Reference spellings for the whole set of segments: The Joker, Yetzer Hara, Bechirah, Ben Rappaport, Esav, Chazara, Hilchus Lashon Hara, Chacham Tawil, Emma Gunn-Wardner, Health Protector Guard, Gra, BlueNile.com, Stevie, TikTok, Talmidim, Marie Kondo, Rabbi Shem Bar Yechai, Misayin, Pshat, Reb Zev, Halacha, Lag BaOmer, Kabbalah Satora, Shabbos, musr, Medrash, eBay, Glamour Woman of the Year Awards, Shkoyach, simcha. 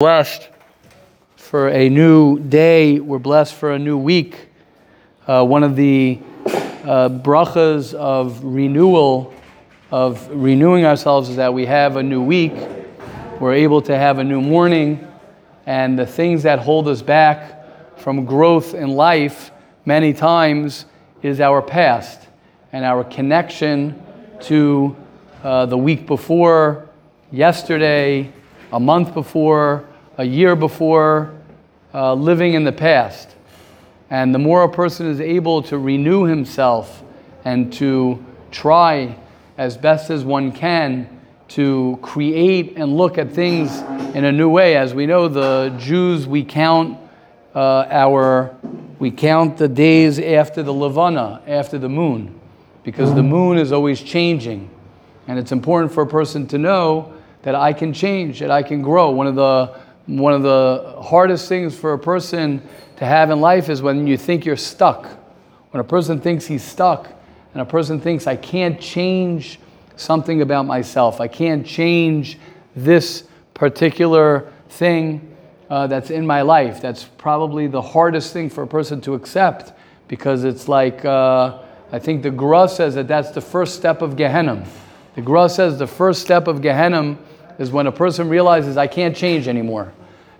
Blessed for a new day. We're blessed for a new week. One of the brachas of renewal, of renewing ourselves, is that we have a new week. We're able to have a new morning. And the things that hold us back from growth in life many times is our past and our connection to the week before, yesterday, a month before, a year before, living in the past. And the more a person is able to renew himself and to try as best as one can to create and look at things in a new way. As we know, the Jews, we count the days after the Levana, after the moon, because the moon is always changing. And it's important for a person to know that I can change, that I can grow. One of the hardest things for a person to have in life is when you think you're stuck. When a person thinks he's stuck, and a person thinks, I can't change something about myself. I can't change this particular thing that's in my life. That's probably the hardest thing for a person to accept, because it's like, I think the Gra says that's the first step of Gehenna. The Gra says the first step of Gehenna is when a person realizes I can't change anymore.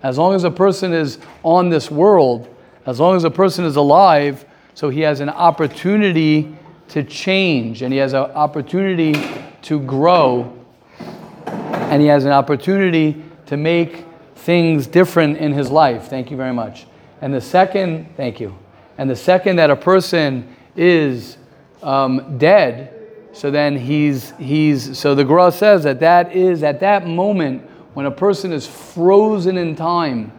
As long as a person is on this world, as long as a person is alive, so he has an opportunity to change, and he has an opportunity to grow, and he has an opportunity to make things different in his life. Thank you very much. And the second, thank you. And the second that a person is dead, so then so the Gra says that is at that moment when a person is frozen in time,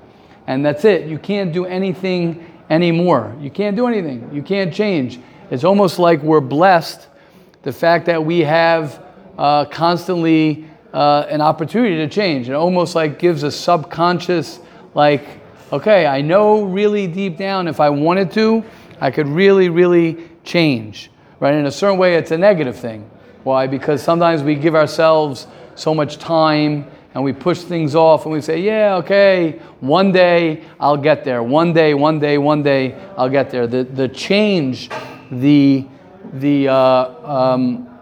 and that's it. You can't do anything anymore. You can't do anything. You can't change. It's almost like we're blessed, the fact that we have constantly an opportunity to change. It almost like gives a subconscious, like, okay, I know really deep down if I wanted to, I could really, really change. Right? In a certain way, it's a negative thing. Why? Because sometimes we give ourselves so much time and we push things off and we say, yeah, okay, one day I'll get there. One day I'll get there. The change, the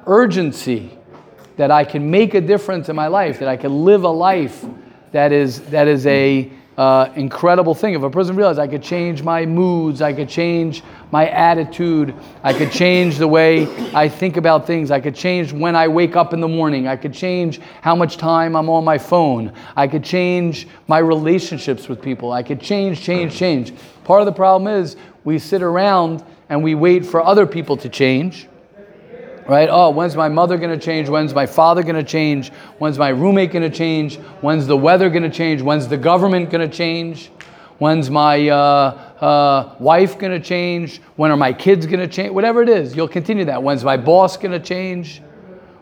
urgency that I can make a difference in my life, that I can live a life that is a incredible thing. If a person realizes I could change my moods, I could change my attitude, I could change the way I think about things, I could change when I wake up in the morning, I could change how much time I'm on my phone, I could change my relationships with people, I could change. Part of the problem is we sit around and we wait for other people to change. Right? Oh, when's my mother going to change? When's my father going to change? When's my roommate going to change? When's the weather going to change? When's the government going to change? When's my wife going to change? When are my kids going to change? Whatever it is, you'll continue that. When's my boss going to change?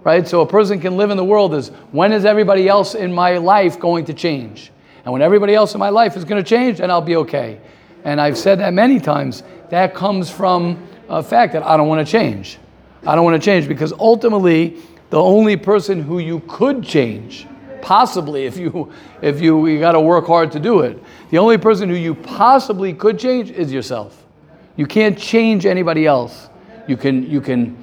Right? So a person can live in the world as, when is everybody else in my life going to change? And when everybody else in my life is going to change, then I'll be okay. And I've said that many times. That comes from a fact that I don't want to change. I don't want to change, because ultimately the only person who you could change, possibly if you got to work hard to do it, the only person who you possibly could change is yourself. You can't change anybody else. You can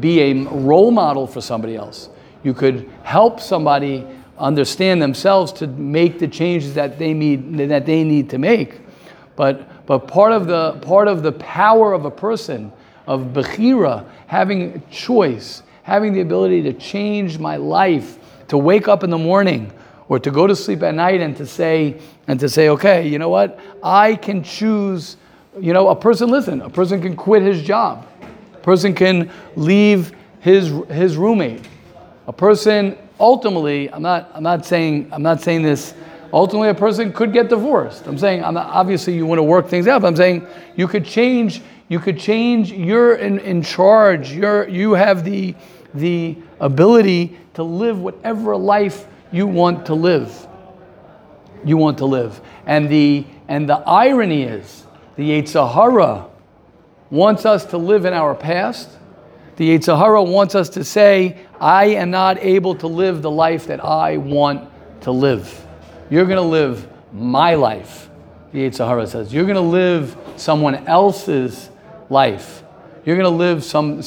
be a role model for somebody else. You could help somebody understand themselves to make the changes that they need to make. But part of the power of a person, of Bechirah, having a choice, having the ability to change my life, to wake up in the morning or to go to sleep at night and to say, okay, you know what? I can choose, you know, a person can quit his job. A person can leave his roommate. A person ultimately, I'm not saying this, ultimately a person could get divorced. I'm saying, obviously you want to work things out, but I'm saying you could change. You could change, you're in charge, you have the ability to live whatever life you want to live. You want to live. And the irony is, the Yetzer Hara wants us to live in our past. The Yetzer Hara wants us to say, I am not able to live the life that I want to live. You're going to live my life, the Yetzer Hara says. You're going to live someone else's life. You're going to live someone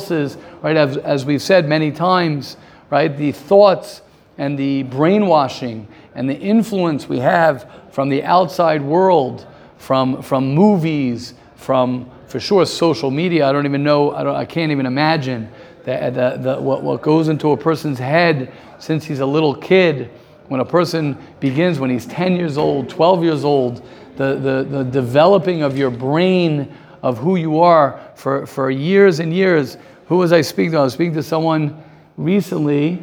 else's, right? As we've said many times, right? The thoughts and the brainwashing and the influence we have from the outside world, from movies, from, for sure, social media. I don't even know, I can't even imagine what goes into a person's head since he's a little kid. When a person begins, when he's 10 years old, 12 years old, the developing of your brain, of who you are for years and years. Who was I speaking to? I was speaking to someone recently.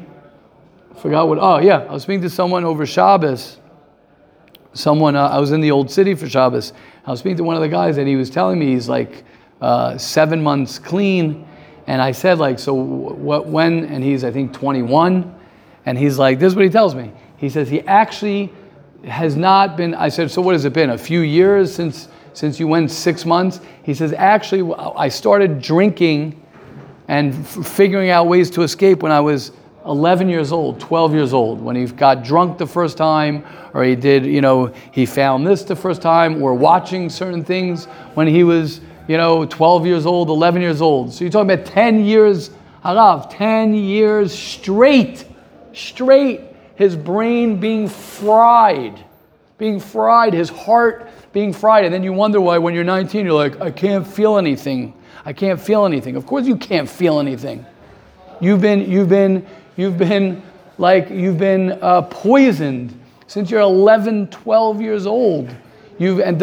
I was speaking to someone over Shabbos. I was in the Old City for Shabbos. I was speaking to one of the guys and he was telling me he's like 7 months clean. And I said like, so what, when? And he's, I think, 21. And he's like, this is what he tells me. He says he actually has not been, I said, so what has it been? A few years since you went 6 months? He says, actually, I started drinking and figuring out ways to escape when I was 11 years old, 12 years old, when he got drunk the first time, or he did, he found this the first time, or watching certain things when he was, 12 years old, 11 years old. So you're talking about 10 years, 10 years straight, his brain being fried, his heart being fried. And then you wonder why when you're 19, you're like, I can't feel anything. Of course you can't feel anything. You've been poisoned since you're 11, 12 years old. And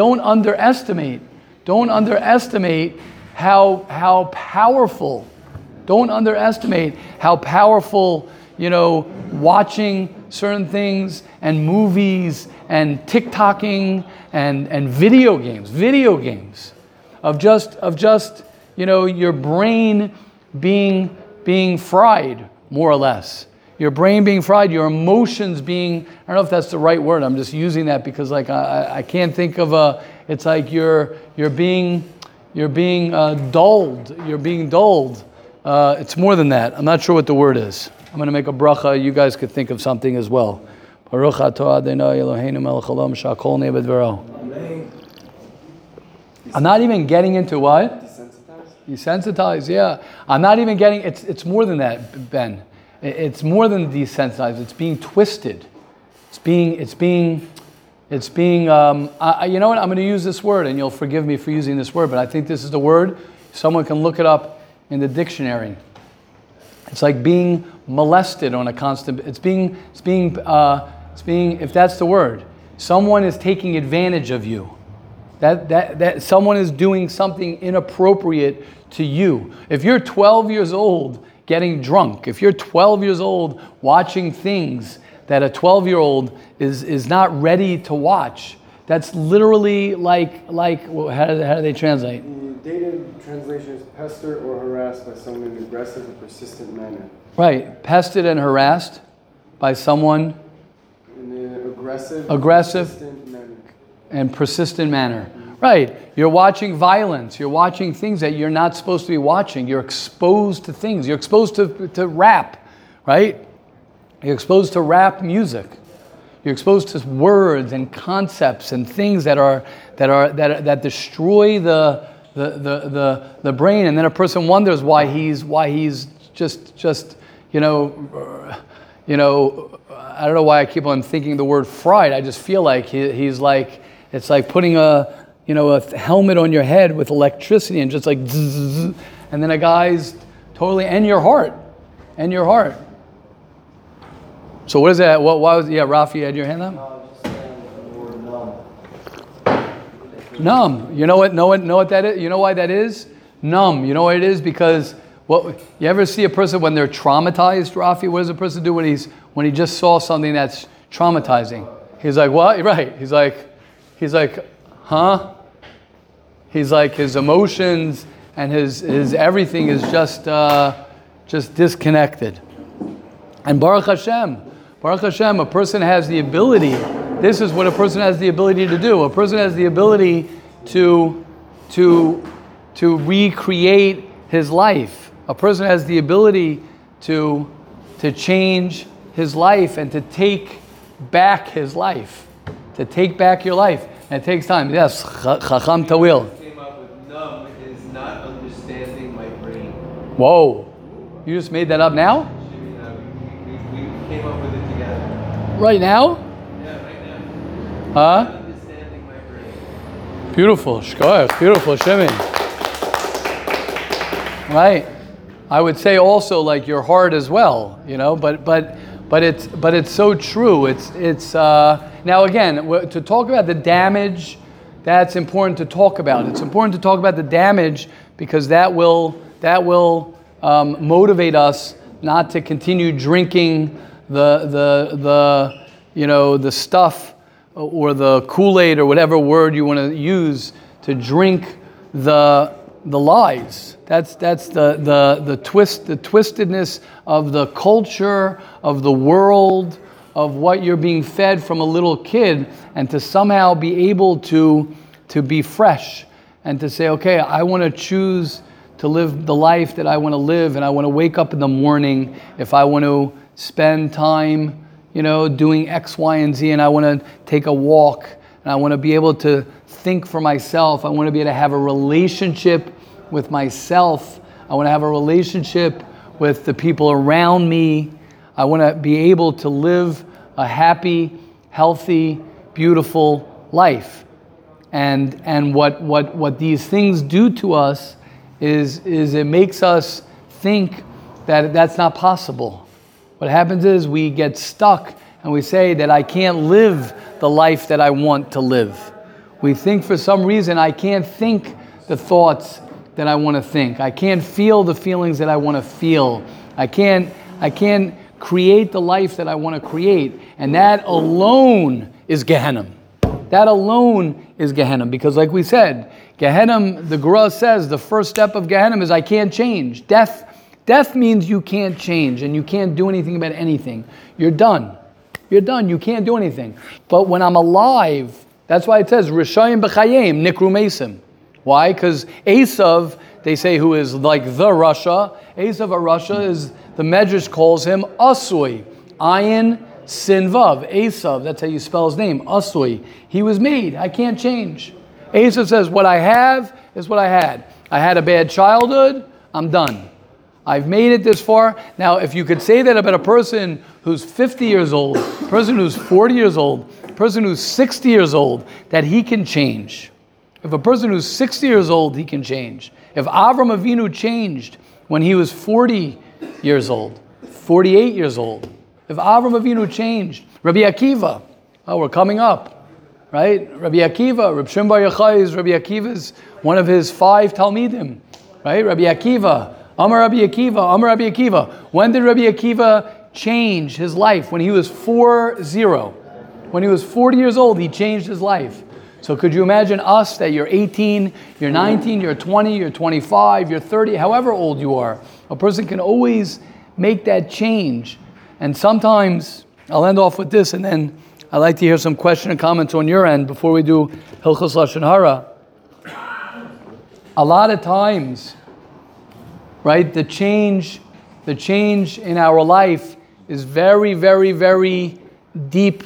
don't underestimate how powerful. Don't underestimate how powerful, watching certain things and movies and TikToking and video games of just, your brain being fried, more or less. Your brain being fried, your emotions being, I don't know if that's the right word, I'm just using that because like I can't think of it's like you're being dulled. It's more than that. I'm not sure what the word is. I'm going to make a bracha. You guys could think of something as well. Baruch atah Adonai Eloheinu melech haolam she'akol nהיה b'dvaro. Amen. I'm not even getting into what? Desensitized, yeah. I'm not even getting, it's more than that, Ben. It's more than desensitized. It's being twisted. You know what? I'm going to use this word, and you'll forgive me for using this word, but I think this is the word. Someone can look it up in the dictionary. It's like being molested on a constant, it's being, if that's the word, someone is taking advantage of you. That someone is doing something inappropriate to you. If you're 12 years old getting drunk, if you're 12 years old watching things that a 12-year-old is not ready to watch, that's literally like how do they translate? In dated translation is pestered or harassed by someone in an aggressive and persistent manner. Right, pestered and harassed by someone in an aggressive. Persistent manner. And persistent manner. Right. You're watching violence. You're watching things that you're not supposed to be watching. You're exposed to things. You're exposed to rap, right? You're exposed to rap music. You're exposed to words and concepts and things that destroy the brain. And then a person wonders why he's just I don't know why I keep on thinking the word fried. I just feel like he's like. It's like putting a helmet on your head with electricity and just like zzz, and then a guy's totally and your heart. So what is that? Rafi, you had your hand up? Numb. You know what that is? You know why that is? Numb. You know what it is? Because you ever see a person when they're traumatized, Rafi? What does a person do when he just saw something that's traumatizing? He's like, what? Right. He's like, huh? He's like, his emotions and his everything is just disconnected. And Baruch Hashem, a person has the ability. This is what a person has the ability to do. A person has the ability to recreate his life. A person has the ability to change his life and to take back his life, to take back your life. And it takes time. Yes, Chacham Tawil. Came up with numb is not understanding my brain. Whoa. You just made that up now? We came up with it together. Right now? Yeah, right now. Huh? Not understanding my brain. Beautiful. Shkoyach. Beautiful. Shemini. Right. I would say also like your heart as well, you know, but it's so true. It's now again, to talk about the damage, that's important to talk about. It's important to talk about the damage because that will motivate us not to continue drinking the you know, the stuff or the Kool-Aid or whatever word you want to use to drink the lies. That's the twistedness of the culture, of the world, of what you're being fed from a little kid, and to somehow be able to be fresh and to say, okay, I want to choose to live the life that I want to live, and I want to wake up in the morning if I want to spend time, you know, doing X, Y, and Z, and I want to take a walk, and I want to be able to think for myself. I want to be able to have a relationship with myself. I want to have a relationship with the people around me. I want to be able to live a happy, healthy, beautiful life. And what these things do to us is it makes us think that that's not possible. What happens is we get stuck and we say that I can't live the life that I want to live. We think for some reason I can't think the thoughts that I want to think. I can't feel the feelings that I want to feel. I can't create the life that I want to create. And that alone is Gehenna. That alone is Gehenna. Because like we said, Gehenna, the Gra says, the first step of Gehenna is I can't change. Death means you can't change and you can't do anything about anything. You're done. You can't do anything. But when I'm alive, that's why it says, Rishayim b'chayim, nikru mesim. Why? Because Esav, they say, who is like the Rasha. Esav a Rasha is, the Medrash calls him Asui. Ayin Sinvav. Esav, that's how you spell his name. Asui. He was made. I can't change. Esav says, what I have is what I had. I had a bad childhood. I'm done. I've made it this far. Now, if you could say that about a person who's 50 years old, a person who's 40 years old, a person who's 60 years old, that he can change. If a person who's 60 years old, he can change. If Avram Avinu changed when he was 40 years old, 48 years old, if Avram Avinu changed, Rabbi Akiva, oh, we're coming up, right? Rabbi Akiva, Rabbi Shem Bar Yechai is Rabbi Akiva's, one of his 5 Talmidim, right? Rabbi Akiva, Amar Rabbi Akiva. When did Rabbi Akiva change his life? When he was 40. When he was 40 years old, he changed his life. So could you imagine us that you're 18, you're 19, you're 20, you're 25, you're 30, however old you are. A person can always make that change. And sometimes, I'll end off with this, and then I'd like to hear some questions and comments on your end before we do Hilchus Lashon Hara. A lot of times, right, the change in our life is very, very, very deep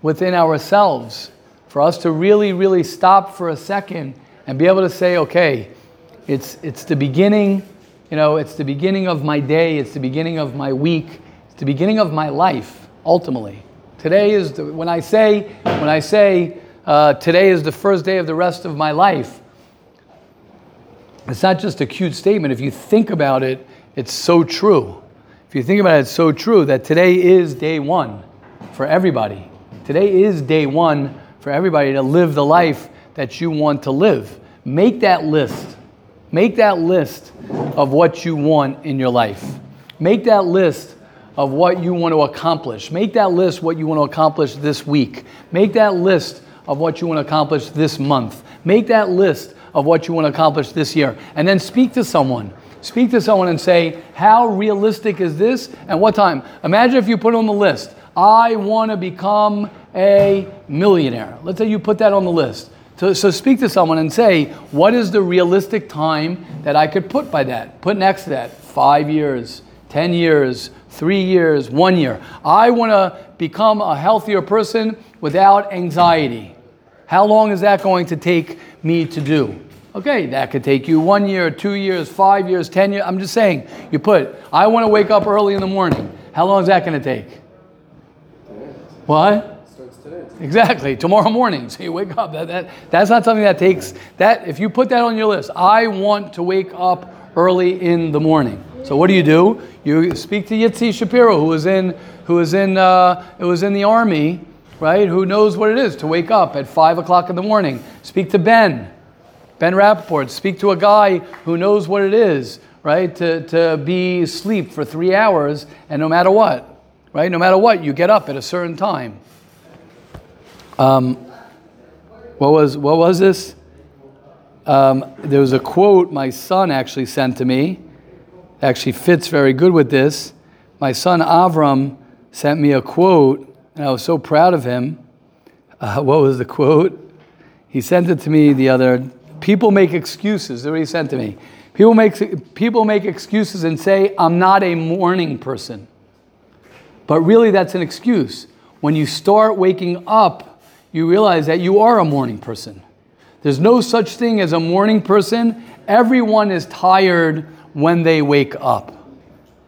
within ourselves. For us to really, really stop for a second and be able to say, okay, it's the beginning, you know, it's the beginning of my day, it's the beginning of my week, it's the beginning of my life, ultimately. Today is, when I say today is the first day of the rest of my life, it's not just a cute statement. If you think about it, it's so true. If you think about it, it's so true that today is day one for everybody. Today is day one for everybody to live the life that you want to live. Make that list. Make that list of what you want in your life. Make that list of what you want to accomplish. Make that list what you want to accomplish this week. Make that list of what you want to accomplish this month. Make that list of what you want to accomplish this year. And then speak to someone. Speak to someone and say, how realistic is this and what time? Imagine if you put on the list, I want to become a millionaire. Let's say you put that on the list. So speak to someone and say, what is the realistic time that I could put by that? Put next to that 5 years, 10 years, 3 years, 1 year. I want to become a healthier person without anxiety. How long is that going to take me to do? Okay, that could take you 1 year, 2 years, 5 years, 10 years. I'm just saying, you put, I want to wake up early in the morning. How long is that going to take? Today. What? It starts today. Exactly, tomorrow morning. So you wake up. That's not something that takes, that. If you put that on your list, I want to wake up early in the morning. So what do? You speak to Yitzhi Shapiro, who was in the army, right? Who knows what it is to wake up at 5 o'clock in the morning. Speak to Ben Rappaport. Speak to a guy who knows what it is, right? To be asleep for 3 hours, and no matter what, right? No matter what, you get up at a certain time. What was this? There was a quote my son actually sent to me. Actually fits very good with this. My son Avram sent me a quote, and I was so proud of him. What was the quote? He sent it to me the other. People make excuses. That's what he sent to me. People make excuses and say, I'm not a morning person. But really, that's an excuse. When you start waking up, you realize that you are a morning person. There's no such thing as a morning person. Everyone is tired when they wake up,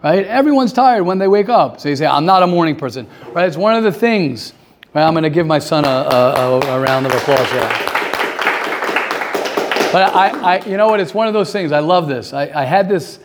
right? Everyone's tired when they wake up. So you say, I'm not a morning person, right? It's one of the things, right? I'm going to give my son a round of applause here. But I you know what? It's one of those things. I love this. I had this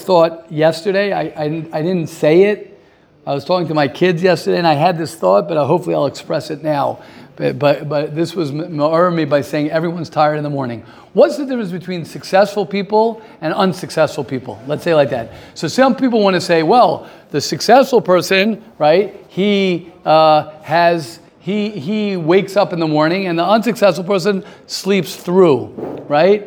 thought yesterday. I didn't say it. I was talking to my kids yesterday, and I had this thought, but hopefully I'll express it now. But this was me by saying everyone's tired in the morning. What's the difference between successful people and unsuccessful people? Let's say it like that. So some people want to say, well, the successful person, right? He wakes up in the morning, and the unsuccessful person sleeps through, right?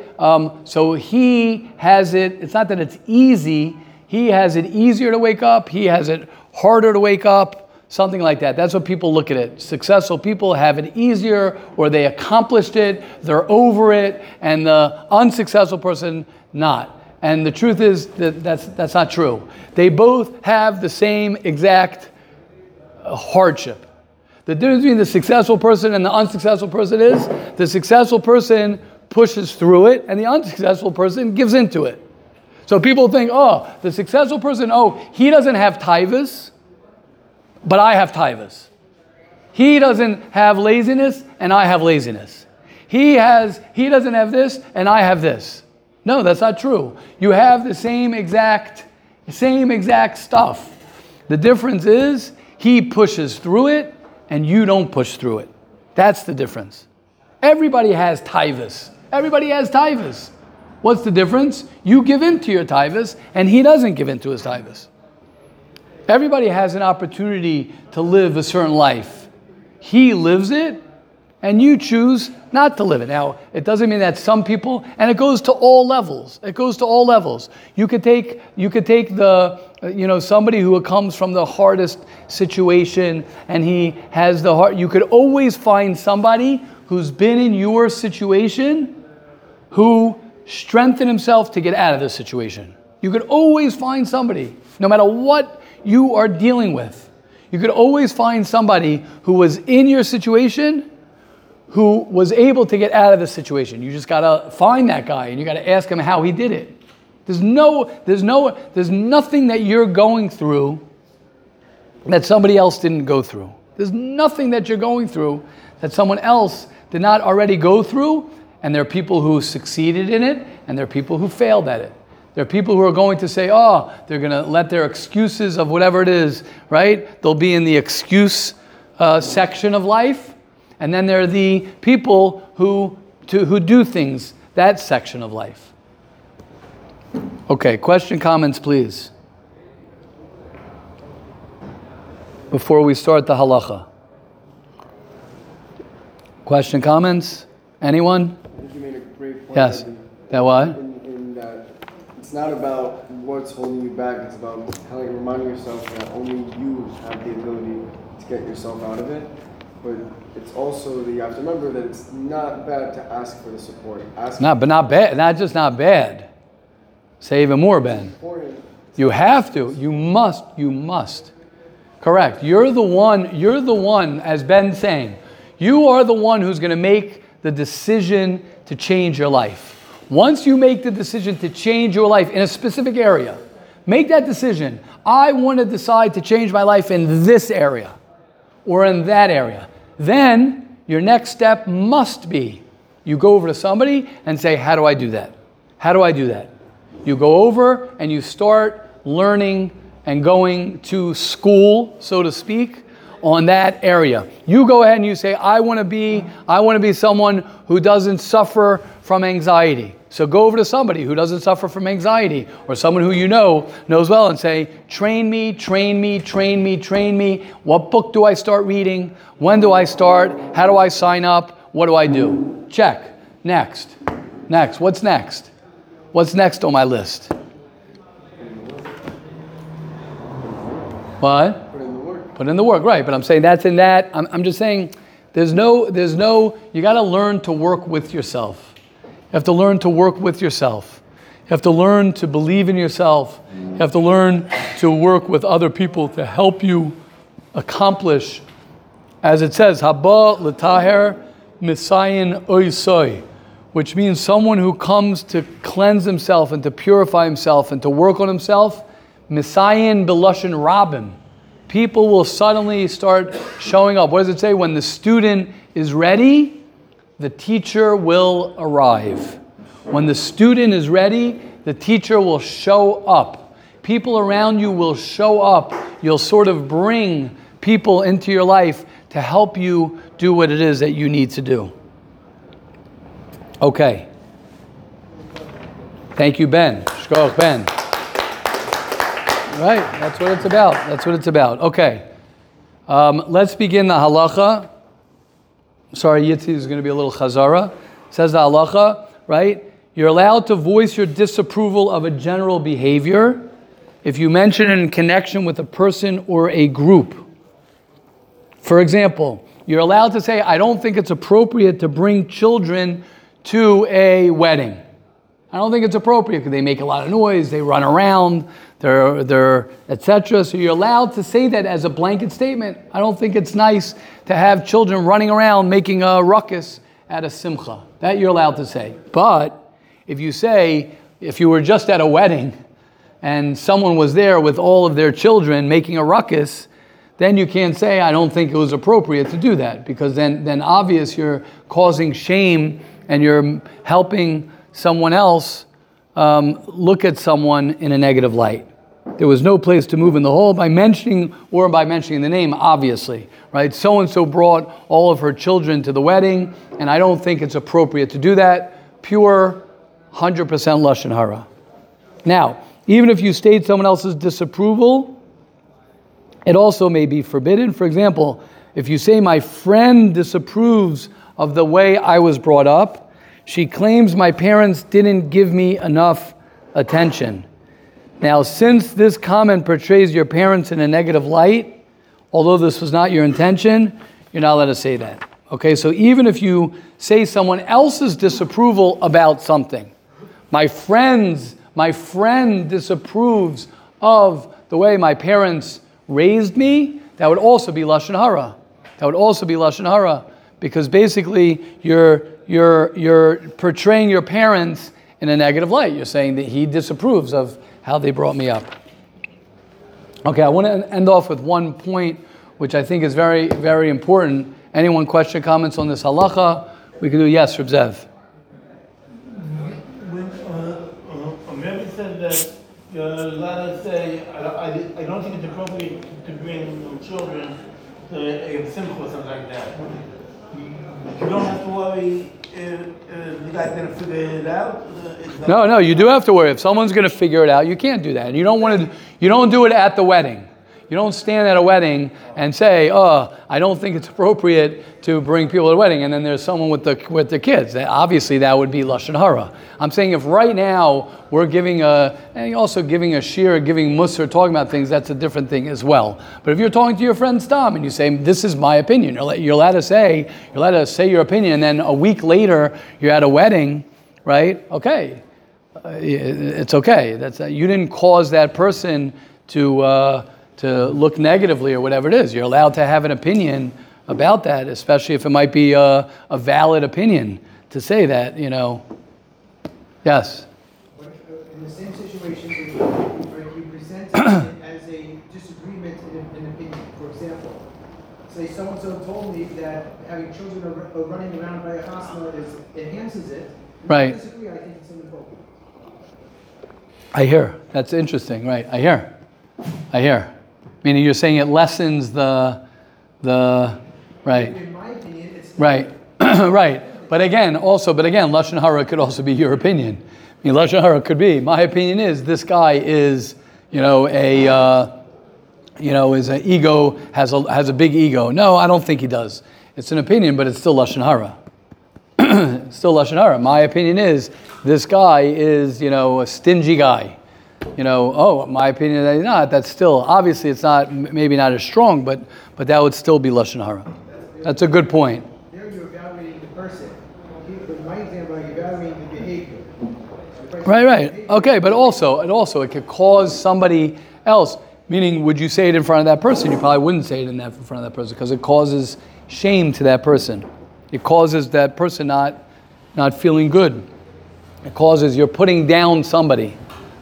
So he has it. It's not that it's easy. He has it easier to wake up. He has it harder to wake up. Something like that. That's what people look at it. Successful people have it easier, or they accomplished it, they're over it, and the unsuccessful person, not. And the truth is that that's not true. They both have the same exact hardship. The difference between the successful person and the unsuccessful person is the successful person pushes through it, and the unsuccessful person gives into it. So people think, oh, the successful person, oh, he doesn't have taivas, but I have taivas. He doesn't have laziness, and I have laziness. He doesn't have this, and I have this. No, that's not true. You have the same exact stuff. The difference is he pushes through it, and you don't push through it. That's the difference. Everybody has taivas. Everybody has taivas. What's the difference? You give in to your taivas, and he doesn't give in to his taivas. Everybody has an opportunity to live a certain life. He lives it, and you choose not to live it. Now, it doesn't mean that some people, and it goes to all levels. It goes to all levels. You could take somebody who comes from the hardest situation, and he has the heart. You could always find somebody who's been in your situation who strengthened himself to get out of this situation. You could always find somebody, no matter what you are dealing with. You could always find somebody who was in your situation who was able to get out of the situation. You just gotta find that guy, and you gotta ask him how he did it. There's nothing that you're going through that somebody else didn't go through. There's nothing that you're going through that someone else did not already go through, and there are people who succeeded in it, and there are people who failed at it. There are people who are going to say, oh, they're going to let their excuses of whatever it is, right? They'll be in the excuse section of life. And then there are the people who do things, that section of life. Okay, question, comments, please. Before we start the halacha. Question, comments? Anyone? I think you made a great point. Yes. That what? It's not about what's holding you back. It's about kind of like reminding yourself that only you have the ability to get yourself out of it. But it's also you have to remember that it's not bad to ask for the support. Not bad. Not just not bad. Say even more, Ben. It's important You have to. You must. You must. Correct. You're the one, as Ben's saying, you are the one who's going to make the decision to change your life. Once you make the decision to change your life in a specific area, make that decision. I want to decide to change my life in this area or in that area. Then your next step must be you go over to somebody and say, how do I do that? How do I do that? You go over and you start learning and going to school, so to speak, on that area. You go ahead and you say, I want to be someone who doesn't suffer from anxiety. So go over to somebody who doesn't suffer from anxiety or someone who you know knows well and say, train me. What book do I start reading? When do I start? How do I sign up? What do I do? Check. Next. What's next? What's next on my list? What? Put in the work, right? But I'm saying that's in that. I'm just saying there's no. You got to learn to work with yourself. You have to learn to work with yourself. You have to learn to believe in yourself. You have to learn to work with other people to help you accomplish, as it says, Haba l'taher misayin oisoi, which means someone who comes to cleanse himself and to purify himself and to work on himself, Misayin Belushin Rabim. People will suddenly start showing up. What does it say? When the student is ready, the teacher will arrive. When the student is ready, the teacher will show up. People around you will show up. You'll sort of bring people into your life to help you do what it is that you need to do. Okay. Thank you, Ben. Shkoch, Ben. Right, that's what it's about. Okay. Let's begin the halacha. Sorry, Yitzi is going to be a little chazara. Says the halacha, right? You're allowed to voice your disapproval of a general behavior if you mention it in connection with a person or a group. For example, you're allowed to say, I don't think it's appropriate to bring children to a wedding. I don't think it's appropriate because they make a lot of noise, they run around, they're etc. So you're allowed to say that as a blanket statement. I don't think it's nice to have children running around making a ruckus at a simcha. That you're allowed to say. But if you were just at a wedding and someone was there with all of their children making a ruckus, then you can't say, I don't think it was appropriate to do that, because then obvious you're causing shame and you're helping someone else look at someone in a negative light. There was no place to move in the hole by mentioning the name, obviously, right? So-and-so brought all of her children to the wedding, and I don't think it's appropriate to do that. Pure, 100% Lashon Hara. Now, even if you state someone else's disapproval, it also may be forbidden. For example, if you say, my friend disapproves of the way I was brought up, she claims my parents didn't give me enough attention. Now, since this comment portrays your parents in a negative light, although this was not your intention, you're not allowed to say that. Okay, so even if you say someone else's disapproval about something, my friend disapproves of the way my parents raised me, that would also be Lashon Hara. Because basically you're portraying your parents in a negative light. You're saying that he disapproves of how they brought me up. Okay, I want to end off with one point, which I think is very, very important. Anyone question, comments on this halacha? We can do, yes, Reb Zev. When said that you're allowed to say, I don't think it's appropriate to bring children to a simcha or something like that. You don't have to worry if the guy's going to figure it out? No, you do have to worry. If someone's going to figure it out, you can't do that. And you don't do it at the wedding. You don't stand at a wedding and say, oh, I don't think it's appropriate to bring people to a wedding. And then there's someone with the kids. Obviously, that would be Lashon Hara. I'm saying if right now we're giving a shir, giving musr, talking about things, that's a different thing as well. But if you're talking to your friend Stam and you say, this is my opinion, you're allowed to say your opinion, and then a week later you're at a wedding, right? Okay. it's okay. That's you didn't cause that person to look negatively or whatever it is. You're allowed to have an opinion about that, especially if it might be a valid opinion to say that, you know. Yes? In the same situation, you presented it as a disagreement in opinion. For example, say so-and-so told me that having children are running around by a hospital enhances it. Right. I disagree, I think it's inappropriate. I hear. That's interesting, right. I hear. Meaning you're saying it lessens the right. In my opinion, it's right. Right. But again, Lashon Hara could also be your opinion. I mean, Lashon Hara could be, my opinion is this guy is, is an ego, has a big ego. No, I don't think he does. It's an opinion, but it's still Lashon Hara. Still Lashon Hara. My opinion is this guy is, a stingy guy. My opinion is not. That's still, obviously it's not, maybe not as strong, but that would still be Lashon Hara. That's a good point. There you're evaluating the person. In my example, I'm evaluating the behavior. Right. Okay, but also it could cause somebody else, meaning would you say it in front of that person? You probably wouldn't say it in front of that person because it causes shame to that person. It causes that person not feeling good. It causes you're putting down somebody.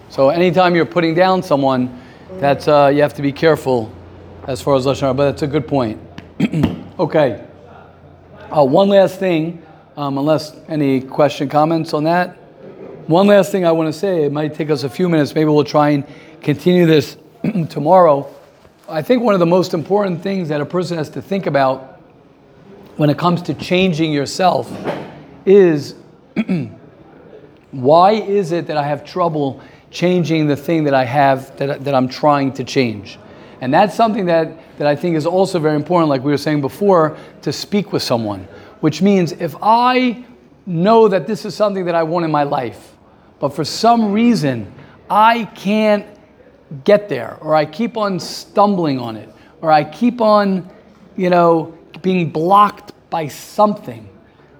So anytime you're putting down someone, that's you have to be careful as far as Lashon Hara, but that's a good point. Okay. One last thing, unless any comments on that? One last thing I want to say, it might take us a few minutes, maybe we'll try and continue this tomorrow. I think one of the most important things that a person has to think about when it comes to changing yourself is why is it that I have trouble changing the thing that I have, that I'm trying to change? And that's something that I think is also very important, like we were saying before, to speak with someone, which means if I know that this is something that I want in my life, but for some reason I can't get there, or I keep on stumbling on it, or I keep on, being blocked by something.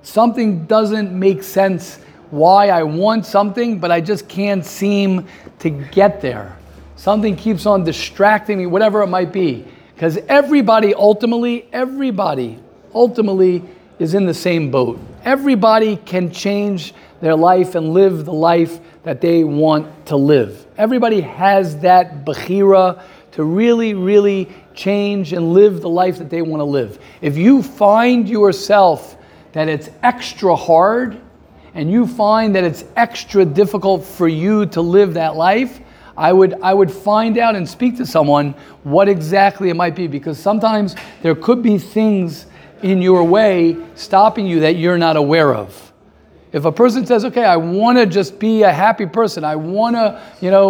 Something doesn't make sense why I want something, but I just can't seem to get there. Something keeps on distracting me, whatever it might be. Because everybody ultimately is in the same boat. Everybody can change their life and live the life that they want to live. Everybody has that Bechirah to really, really change and live the life that they want to live. If you find yourself that it's extra hard and you find that it's extra difficult for you to live that life, I would find out and speak to someone what exactly it might be, because sometimes there could be things in your way stopping you that you're not aware of. If a person says, okay, I want to just be a happy person. I want to,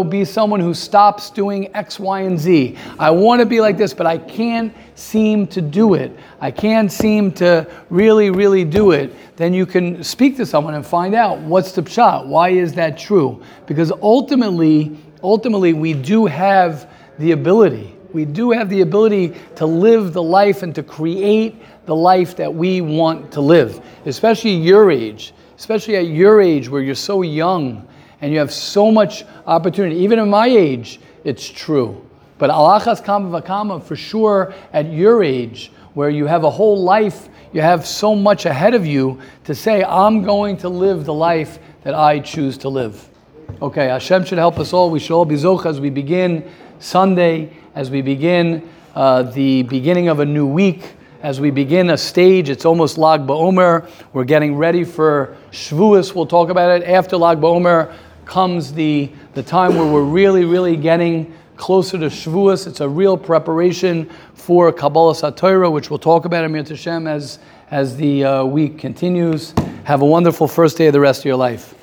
be someone who stops doing X, Y, and Z. I want to be like this, but I can't seem to do it. I can't seem to really, really do it. Then you can speak to someone and find out what's the pshat. Why is that true? Because ultimately, we do have the ability. We do have the ability to live the life and to create the life that we want to live, especially your age. Especially at your age where you're so young and you have so much opportunity. Even at my age, it's true. But alachas kama v'kama, for sure, at your age where you have a whole life, you have so much ahead of you to say, I'm going to live the life that I choose to live. Okay, Hashem should help us all. We should all be zochah as we begin Sunday, as we begin the beginning of a new week. As we begin a stage, it's almost Lag BaOmer. We're getting ready for Shavuos. We'll talk about it. After Lag BaOmer comes the time where we're really, really getting closer to Shavuos. It's a real preparation for Kabbalah Satora, which we'll talk about in Yetzer Hara as the week continues. Have a wonderful first day of the rest of your life.